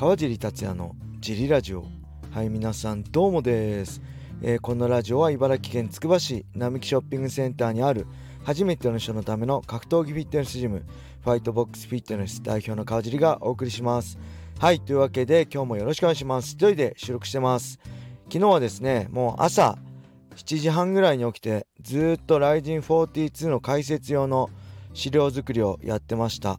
川尻達也のジリラジオ。はい、皆さんどうもです、このラジオは茨城県つくば市並木ショッピングセンターにある初めての人のための格闘技フィットネスジム、ファイトボックスフィットネス代表の川尻がお送りします。はい、というわけで今日もよろしくお願いします。一人で収録してます。昨日はですね、もう朝7時半ぐらいに起きてずっと RIZIN42 の解説用の資料作りをやってました。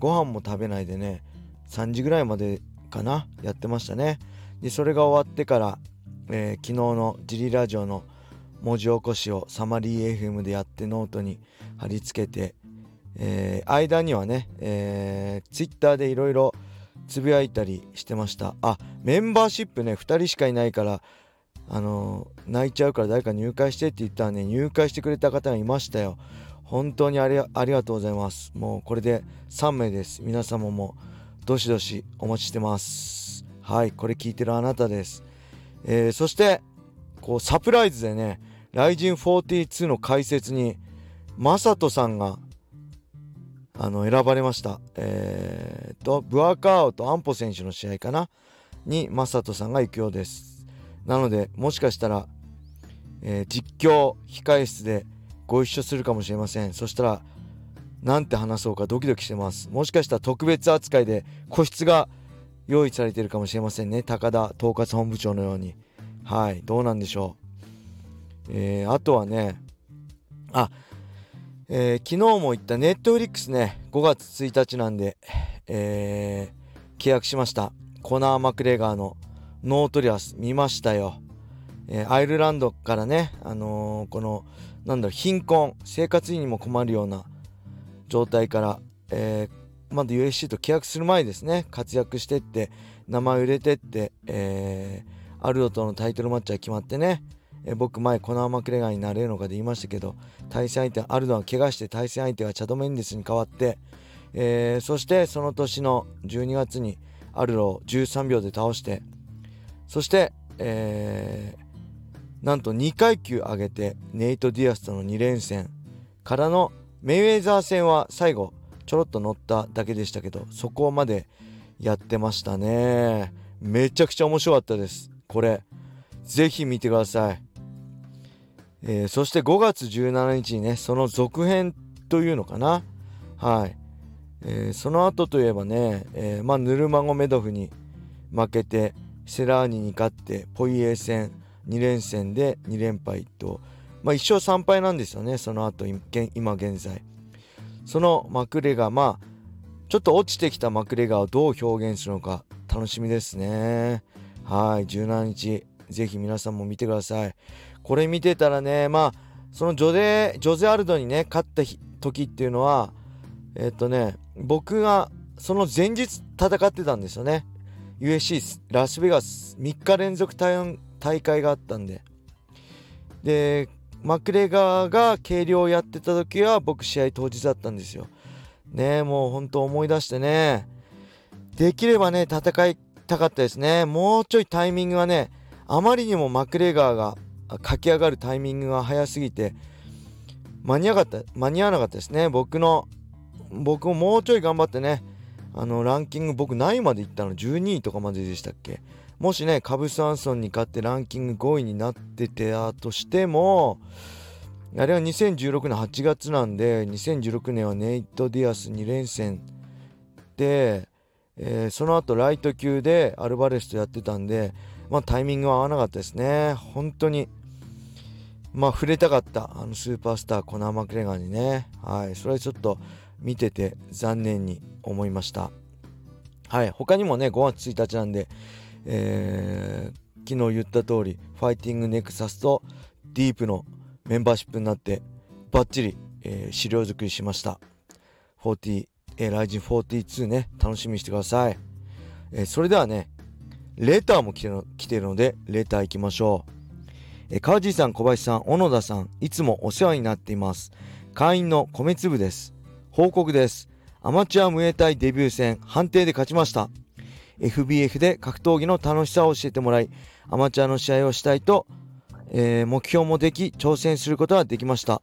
ご飯も食べないでね、3時ぐらいまでかなやってましたね。でそれが終わってから、昨日のジリラジオの文字起こしをサマリー FM でやってノートに貼り付けて、間にはね、Twitter でいろいろつぶやいたりしてました。あ、メンバーシップね、2人しかいないから泣いちゃうから誰か入会してって言ったらね、入会してくれた方がいましたよ。本当にありがとうございます。もうこれで3名です。皆様もどしどしお待ちしてます。はい、これ聞いてるあなたです。そしてこうサプライズでね、RIZIN42 の解説にマサトさんが選ばれました。ブアカーオとアンポ選手の試合かなにマサトさんが行くようです。なのでもしかしたら、実況控え室でご一緒するかもしれません。そしたらなんて話そうかドキドキしてます。もしかしたら特別扱いで個室が用意されているかもしれませんね。高田統括本部長のように。はい、どうなんでしょう。あとはね、昨日も言ったネットフリックスね、5月1日なんで、契約しました。コナー・マクレガーのノートリアス見ましたよ。アイルランドからね、この貧困、生活費にも困るような状態から、まだ UFC と契約する前ですね、活躍してって名前売れてって、アルドとのタイトルマッチは決まってね、僕前コナー・マクレガーになれるのかで言いましたけど、対戦相手アルドが怪我して対戦相手がチャド・メンデスに代わって、そしてその年の12月にアルドを13秒で倒して、そして、なんと2階級上げてネイト・ディアスとの2連戦からのメイウェザー戦は最後ちょろっと乗っただけでしたけど、そこまでやってましたね。めちゃくちゃ面白かったです。これぜひ見てください。そして5月17日にね、その続編というのかな、はい、その後といえばね、ヌルマゴメドフに負けてセラーニに勝ってポイエー戦2連戦で2連敗と、1勝3敗なんですよね。その後今現在そのマクレガー、ちょっと落ちてきたマクレガーをどう表現するのか楽しみですね。はい、17日ぜひ皆さんも見てください。これ見てたらね、そのジョゼアルドにね勝った時っていうのは僕がその前日戦ってたんですよね。 UFC ラスベガス3日連続大会があったんで、マクレガーが計量をやってた時は僕試合当日だったんですよね。もう本当思い出してね、できればね戦いたかったですね。もうちょいタイミングはね、あまりにもマクレガーが駆け上がるタイミングが早すぎて間に合わなかったですね。僕ももうちょい頑張ってね、ランキング僕何位までいったの、12位とかまででしたっけ。もしねカブス・アンソンに勝ってランキング5位になってたとしても、あれは2016年8月なんで、2016年はネイト・ディアス2連戦で、その後ライト級でアルバレスとやってたんで、タイミングは合わなかったですね。本当に触れたかったスーパースターコナー・マクレガーにね。はい、それはちょっと見てて残念に思いました。はい、他にもね5月1日なんで、昨日言った通りファイティングネクサスとディープのメンバーシップになってバッチリ、資料作りしました。RIZIN42 ね楽しみにしてください。それではね、レターも来てるのでレター行きましょう。川尻さん、小林さん、小野田さん、いつもお世話になっています。会員の米粒です。報告です。アマチュアムエタイデビュー戦判定で勝ちました。FBF で格闘技の楽しさを教えてもらい、アマチュアの試合をしたいと、目標もでき挑戦することができました。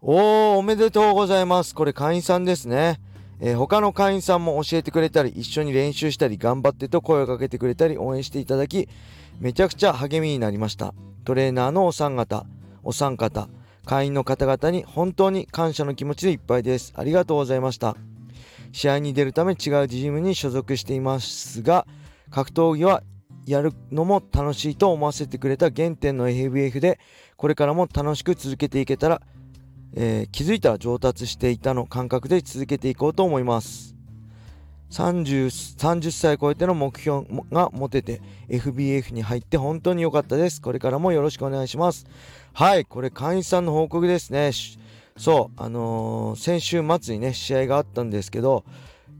おめでとうございます。これ会員さんですね。他の会員さんも教えてくれたり、一緒に練習したり、頑張ってと声をかけてくれたり、応援していただき、めちゃくちゃ励みになりました。トレーナーのお三方、会員の方々に本当に感謝の気持ちでいっぱいです。ありがとうございました。試合に出るため違うジムに所属していますが、格闘技はやるのも楽しいと思わせてくれた原点の FBF で、これからも楽しく続けていけたら、気づいたら上達していたの感覚で続けていこうと思います。30歳超えての目標が持てて FBF に入って本当に良かったです。これからもよろしくお願いします。はい、これ会員さんの報告ですね。そう、先週末にね試合があったんですけど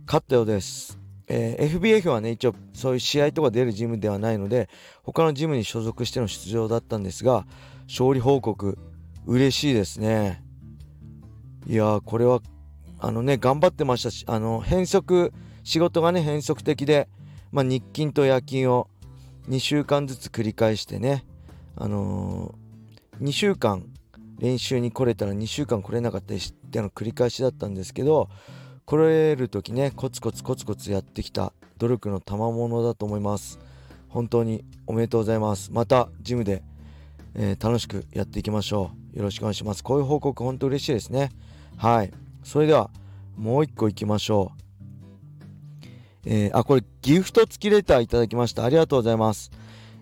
勝ったようです。FBF はね一応そういう試合とか出るジムではないので他のジムに所属しての出場だったんですが、勝利報告嬉しいですね。いやー、これは頑張ってましたし、仕事がね変則的で、日勤と夜勤を2週間ずつ繰り返してね、2週間練習に来れたら2週間来れなかったりっての繰り返しだったんですけど、来れる時ねコツコツやってきた努力の賜物だと思います。本当におめでとうございます。またジムで、楽しくやっていきましょう。よろしくお願いします。こういう報告本当嬉しいですね。はい、それではもう一個いきましょう。これギフト付きレターいただきました。ありがとうございます。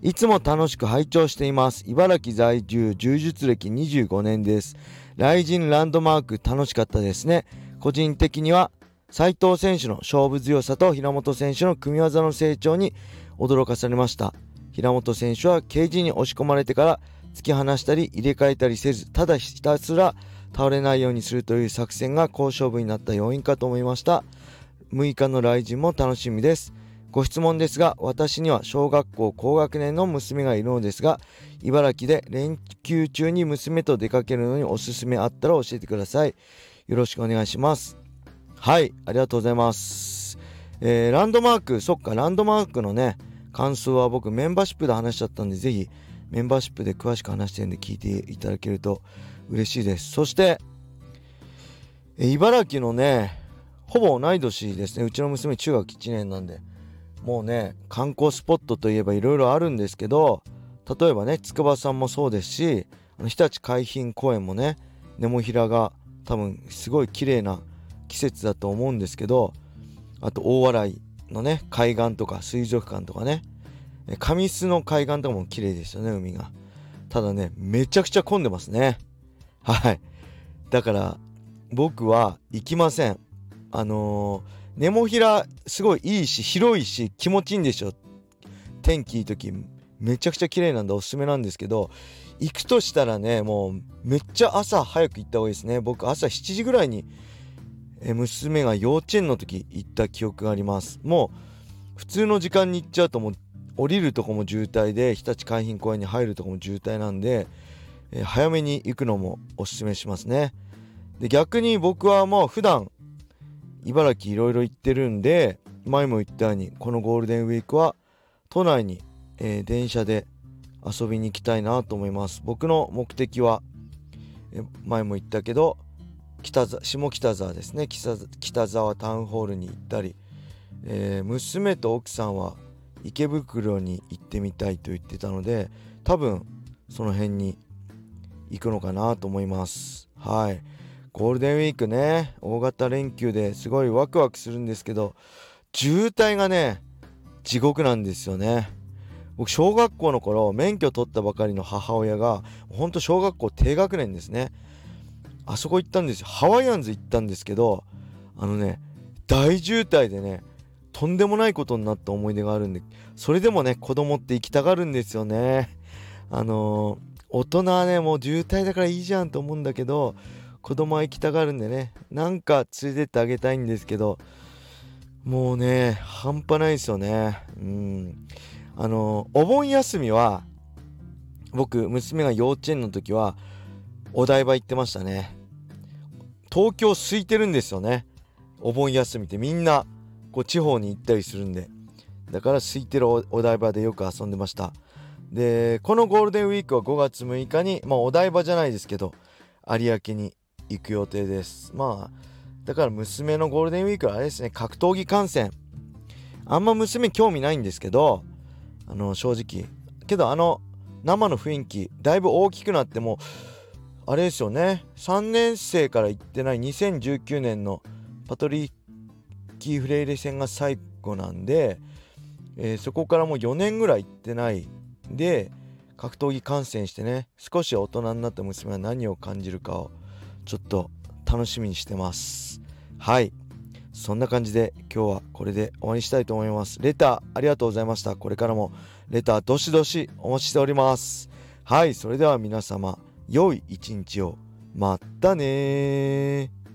いつも楽しく拝聴しています。茨城在住、柔術歴25年です。RIZINランドマーク楽しかったですね。個人的には斉藤選手の勝負強さと平本選手の組み技の成長に驚かされました。平本選手はケージに押し込まれてから突き放したり入れ替えたりせず、ただひたすら倒れないようにするという作戦が好勝負になった要因かと思いました。6日のRIZINも楽しみです。ご質問ですが、私には小学校高学年の娘がいるのですが、茨城で連休中に娘と出かけるのにおすすめあったら教えてください。よろしくお願いします。はい、ありがとうございます。ランドマークのね感想は僕メンバーシップで話しちゃったんで、ぜひメンバーシップで詳しく話してるんで聞いていただけると嬉しいです。そして茨城のねほぼ同い年ですね。うちの娘中学1年なんで、もうね観光スポットといえばいろいろあるんですけど、例えばね筑波山もそうですし、日立海浜公園もねネモフィラが多分すごい綺麗な季節だと思うんですけど、あと大洗のね海岸とか水族館とかね、神栖の海岸とかも綺麗でしたね、海が。ただねめちゃくちゃ混んでますね。はい、だから僕は行きません。ネモフィラすごいいいし広いし気持ちいいんでしょ。天気いい時めちゃくちゃ綺麗なんでおすすめなんですけど、行くとしたらねもうめっちゃ朝早く行った方がいいですね。僕朝7時ぐらいに娘が幼稚園の時行った記憶があります。もう普通の時間に行っちゃうともう降りるとこも渋滞で、日立海浜公園に入るとこも渋滞なんで、早めに行くのもおすすめしますね。で逆に僕はもう普段茨城いろいろ行ってるんで、前も言ったようにこのゴールデンウィークは都内に、電車で遊びに行きたいなと思います。僕の目的は、前も言ったけど下北沢ですね。北沢タウンホールに行ったり、娘と奥さんは池袋に行ってみたいと言ってたので、多分その辺に行くのかなと思います。はい、ゴールデンウィークね大型連休ですごいワクワクするんですけど、渋滞がね地獄なんですよね。僕小学校の頃免許取ったばかりの母親が、ほんと小学校低学年ですね、あそこ行ったんですよ、ハワイアンズ行ったんですけど、大渋滞でねとんでもないことになった思い出があるんで、それでもね子供って行きたがるんですよね。大人はねもう渋滞だからいいじゃんと思うんだけど、子供は行きたがるんでね、なんか連れてってあげたいんですけど、もうね半端ないですよね。お盆休みは僕娘が幼稚園の時はお台場行ってましたね。東京空いてるんですよね、お盆休みって。みんなこう地方に行ったりするんで、だから空いてるお台場でよく遊んでました。でこのゴールデンウィークは5月6日に、お台場じゃないですけど有明に行く予定です。だから娘のゴールデンウィークはあれですね、格闘技観戦。あんま娘興味ないんですけど、正直。けど生の雰囲気、だいぶ大きくなっても、あれですよね、3年生から行ってない2019年のパトリッキー・フレイレ戦が最後なんで、そこからもう4年ぐらい行ってないで、格闘技観戦してね、少し大人になった娘は何を感じるかをちょっと楽しみにしてます。はい、そんな感じで今日はこれで終わりしたいと思います。レターありがとうございました。これからもレターどしどしお待ちしております。はい、それでは皆様良い一日を。またね。